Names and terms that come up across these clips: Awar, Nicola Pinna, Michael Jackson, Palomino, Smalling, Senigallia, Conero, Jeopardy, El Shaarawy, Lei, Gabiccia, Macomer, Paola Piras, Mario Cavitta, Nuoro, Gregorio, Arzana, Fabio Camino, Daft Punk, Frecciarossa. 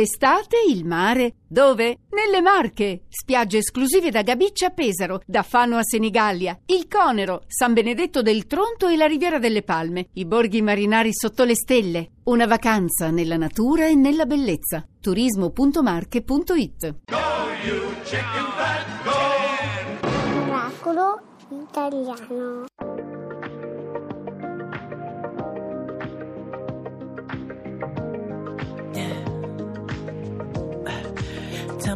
Estate, il mare. Dove? Nelle Marche. Spiagge esclusive da Gabiccia a Pesaro, da Fano a Senigallia, il Conero, San Benedetto del Tronto e la Riviera delle Palme, i borghi marinari sotto le stelle. Una vacanza nella natura e nella bellezza. Turismo.marche.it. Oracolo italiano. Tell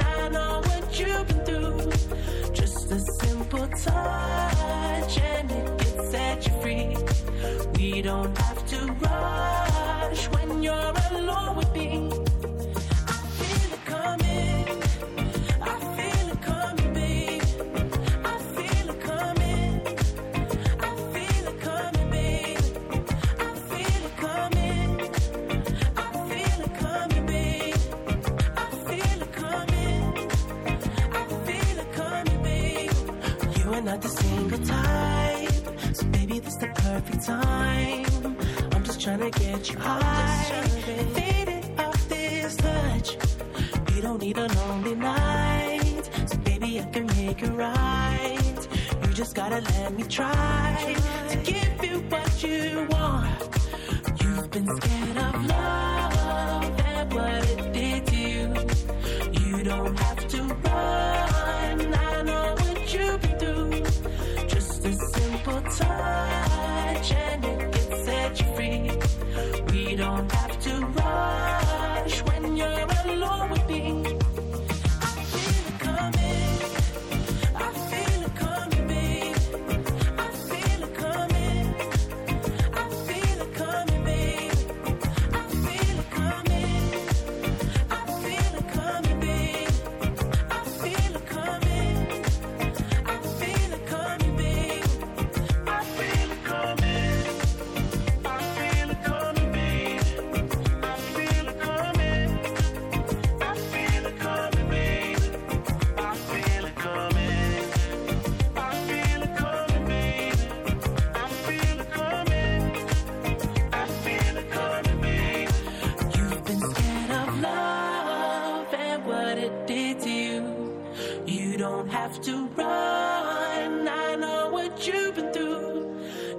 I know what you've been through, just a simple touch and it can set you free, we don't have to rush when you're alone with me. Not the single type, so baby, this the perfect time. I'm just trying to get you high, fade it off this touch. You don't need a lonely night, so baby, I can make it right. You just gotta let me try to give you what you want. You've been scared of love and what it did to you. You don't have to run. I know what you've been through. A simple touch and it can set you free. We don't have to rush when you're alone with me.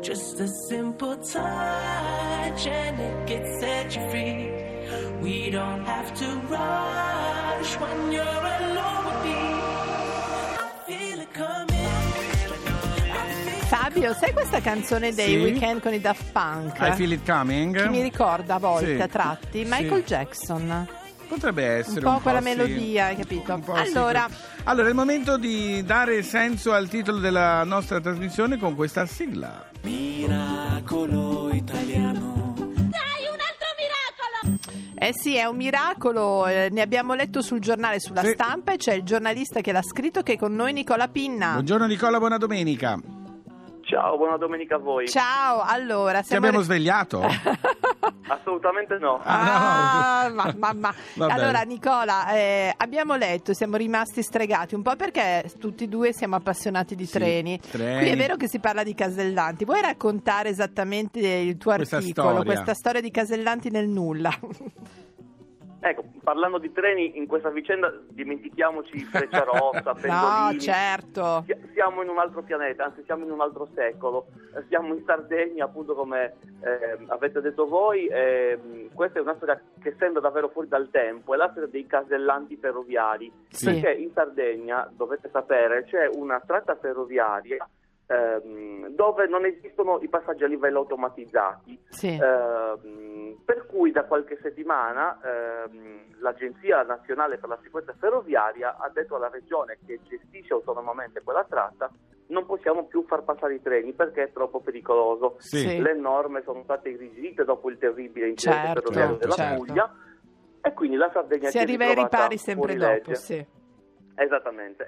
Just a simple touch and it can set you free. We don't have to rush when you're alone with me. I feel it coming. Fabio, sai questa canzone dei Weekend con i Daft Punk? I Feel It Coming? Che mi ricorda a volte a tratti Michael Jackson. Potrebbe essere un po' quella melodia, hai capito? Allora, è il momento di dare senso al titolo della nostra trasmissione con questa sigla. Miracolo italiano. Dai, un altro miracolo! Eh sì, è un miracolo. Ne abbiamo letto sul giornale, sulla stampa, e c'è il giornalista che l'ha scritto, che è con noi, Nicola Pinna. Buongiorno Nicola, buona domenica. Ciao, buona domenica a voi. Ciao, allora... Ti abbiamo svegliato? Assolutamente no. Allora Nicola, abbiamo letto, siamo rimasti stregati un po' perché tutti e due siamo appassionati di treni. Qui è vero che si parla di Casellanti. Vuoi raccontare esattamente il tuo articolo, questa storia di Casellanti nel nulla? Ecco, parlando di treni, in questa vicenda dimentichiamoci Frecciarossa, Pendolini. No, certo. Siamo in un altro pianeta, anzi siamo in un altro secolo. Siamo in Sardegna, appunto, come avete detto voi. Questa è una storia che sembra davvero fuori dal tempo, è la storia dei casellanti ferroviari. Sì. Perché in Sardegna, dovete sapere, c'è una tratta ferroviaria dove non esistono i passaggi a livello automatizzati, per cui da qualche settimana l'Agenzia Nazionale per la Sicurezza Ferroviaria ha detto alla regione che gestisce autonomamente quella tratta: non possiamo più far passare i treni perché è troppo pericoloso. Sì. Le norme sono state irrigidite dopo il terribile incidente ferroviario della Puglia. e quindi la Sardegna si arriva ai ripari sempre dopo, sì. Esattamente.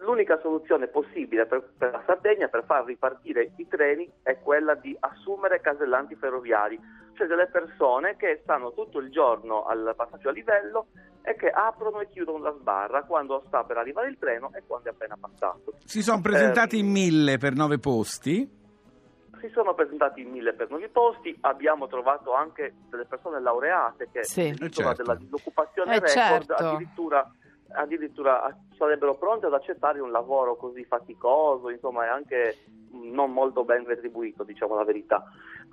L'unica soluzione possibile per la Sardegna per far ripartire i treni è quella di assumere casellanti ferroviari, cioè delle persone che stanno tutto il giorno al passaggio a livello e che aprono e chiudono la sbarra quando sta per arrivare il treno e quando è appena passato. Si sono presentati 1.000 per 9 posti? Si sono presentati 1.000 per 9 posti, abbiamo trovato anche delle persone laureate che della disoccupazione record, addirittura sarebbero pronte ad accettare un lavoro così faticoso, insomma, è anche non molto ben retribuito, diciamo la verità.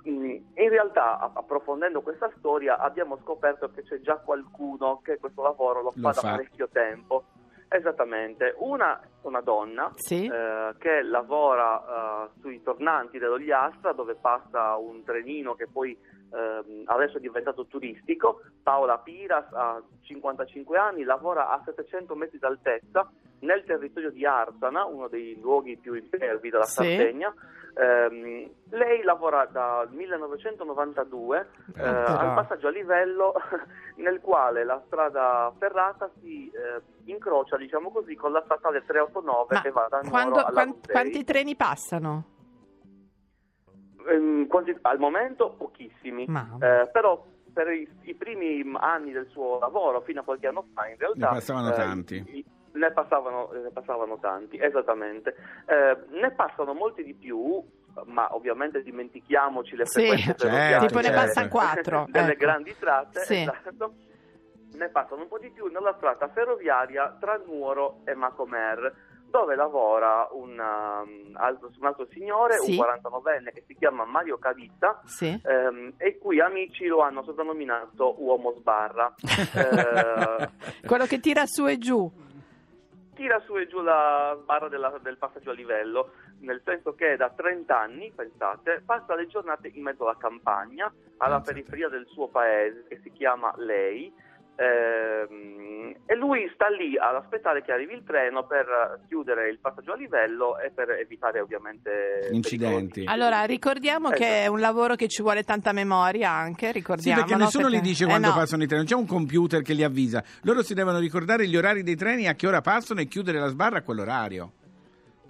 In realtà, approfondendo questa storia, abbiamo scoperto che c'è già qualcuno che questo lavoro lo fa da parecchio tempo. Esattamente, una donna che lavora sui tornanti dell'Ogliastra, dove passa un trenino che poi adesso è diventato turistico. Paola Piras ha 55 anni, lavora a 700 metri d'altezza nel territorio di Arzana, uno dei luoghi più impervi della Sardegna. Lei lavora dal 1992 al passaggio a livello nel quale la strada ferrata si incrocia, diciamo così, con la statale 389 che va da Nuoro alla Monteri. Quanti treni passano? Al momento pochissimi, però per i primi anni del suo lavoro, fino a qualche anno fa, in realtà ne passavano tanti. Ne passavano tanti, esattamente. Ne passano molti di più, ma ovviamente dimentichiamoci le frequenze ferroviarie. Tipo ne passano 4 delle grandi tratte, esatto. Ne passano un po' di più nella tratta ferroviaria tra Nuoro e Macomer, dove lavora un altro signore, un 49enne che si chiama Mario Cavitta, e cui amici lo hanno soprannominato Uomo Sbarra. Quello che tira su e giù la sbarra del passaggio a livello, nel senso che da 30 anni, pensate, passa le giornate in mezzo alla campagna, alla periferia del suo paese, che si chiama Lei, e lui sta lì ad aspettare che arrivi il treno per chiudere il passaggio a livello e per evitare ovviamente incidenti. Allora ricordiamo che è un lavoro che ci vuole tanta memoria, anche ricordiamo perché nessuno li dice quando passano i treni, non c'è un computer che li avvisa, loro si devono ricordare gli orari dei treni, a che ora passano, e chiudere la sbarra a quell'orario.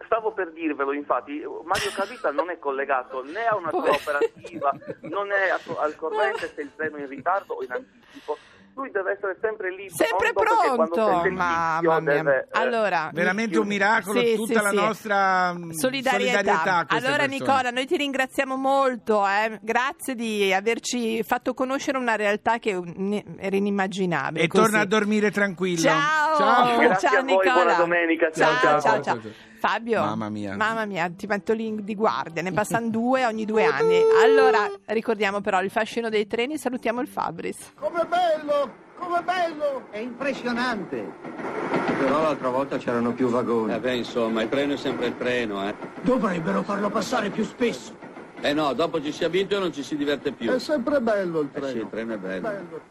Stavo per dirvelo, infatti, Mario Cavitta non è collegato né a una operativa, non è al corrente se il treno è in ritardo o in anticipo. Lui deve essere sempre lì, sempre pronto. Mamma mia. Allora, veramente un miracolo, tutta la nostra solidarietà. Allora, persone. Nicola, noi ti ringraziamo molto, Grazie di averci fatto conoscere una realtà che era inimmaginabile. E torna a dormire tranquillo. Ciao. Grazie a voi, Nicola. Buona domenica. Ciao. Fabio, mamma mia, ti metto lì di guardia, ne passano 2 ogni 2 anni. Allora, ricordiamo però il fascino dei treni, salutiamo il Fabris. Com'è bello! È impressionante! Però l'altra volta c'erano più vagoni. Insomma, il treno è sempre il treno, Dovrebbero farlo passare più spesso. No, dopo ci si abitua e non ci si diverte più. È sempre bello il treno. Sì, il treno è bello.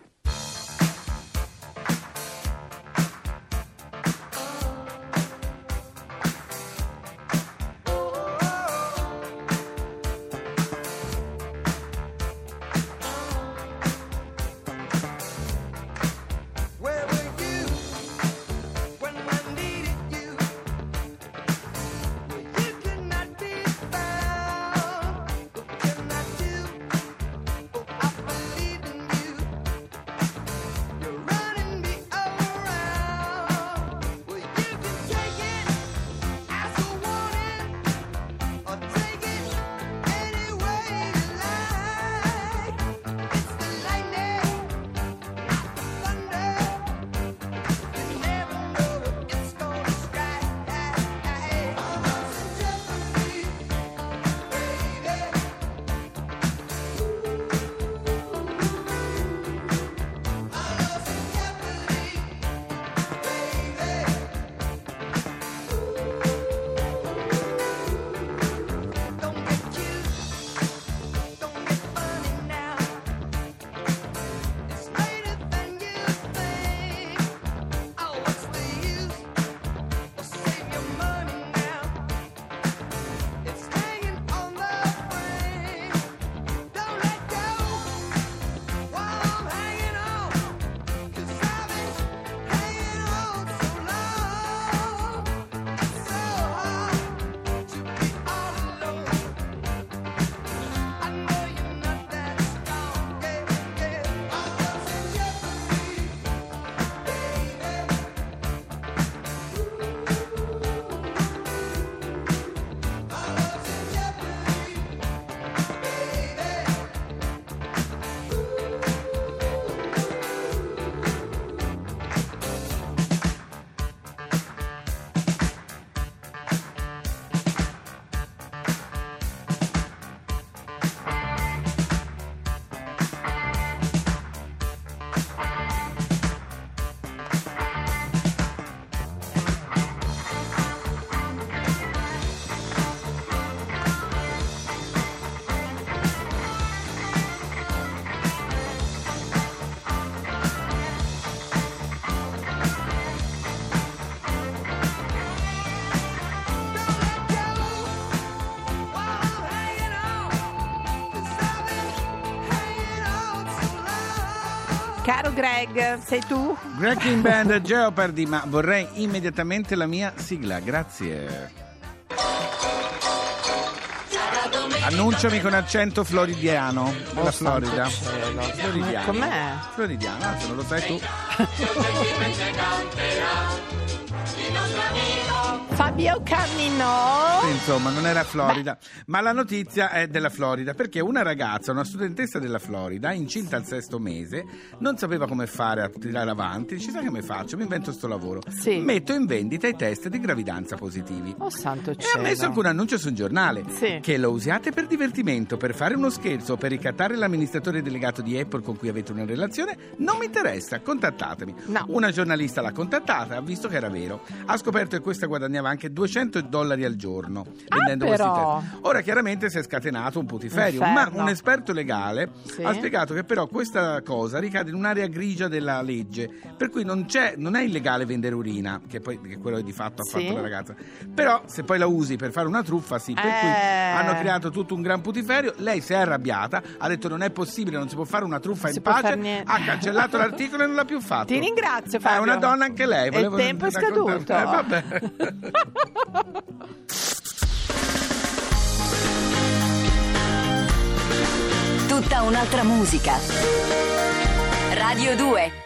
Caro Greg, sei tu? Greg in Band, Jeopardy, ma vorrei immediatamente la mia sigla, grazie. Annunciami con accento floridiano della Florida. Floridiano. Com'è? Floridiano, se non lo sai tu. Fabio Camino. Insomma, non era Florida. Beh. Ma la notizia è della Florida, perché una ragazza, una studentessa della Florida, incinta al 6º mese, non sapeva come fare a tirare avanti. Dice: sai come faccio? Mi invento sto lavoro. Sì. Metto in vendita i test di gravidanza positivi. Oh santo cielo. E ha messo alcun annuncio su un giornale. Sì. Che lo usiate per divertimento, per fare uno scherzo, per ricattare l'amministratore delegato di Apple con cui avete una relazione. Non mi interessa, contattatemi. No. Una giornalista l'ha contattata, ha visto che era vero. Ha scoperto che questa guadagnava anche $200 al giorno vendendo questi test. Ora chiaramente si è scatenato un putiferio, ma un esperto legale ha spiegato che però questa cosa ricade in un'area grigia della legge, per cui non è illegale vendere urina, che quello di fatto ha fatto la ragazza, però se poi la usi per fare una truffa per cui hanno creato tutto un gran putiferio. Lei si è arrabbiata, ha detto non è possibile, non si può fare una truffa in pace, ha cancellato l'articolo e non l'ha più fatto. Ti ringrazio Fabio, è una donna anche lei. Il tempo è scaduto. Vabbè. Tutta un'altra musica. Radio 2.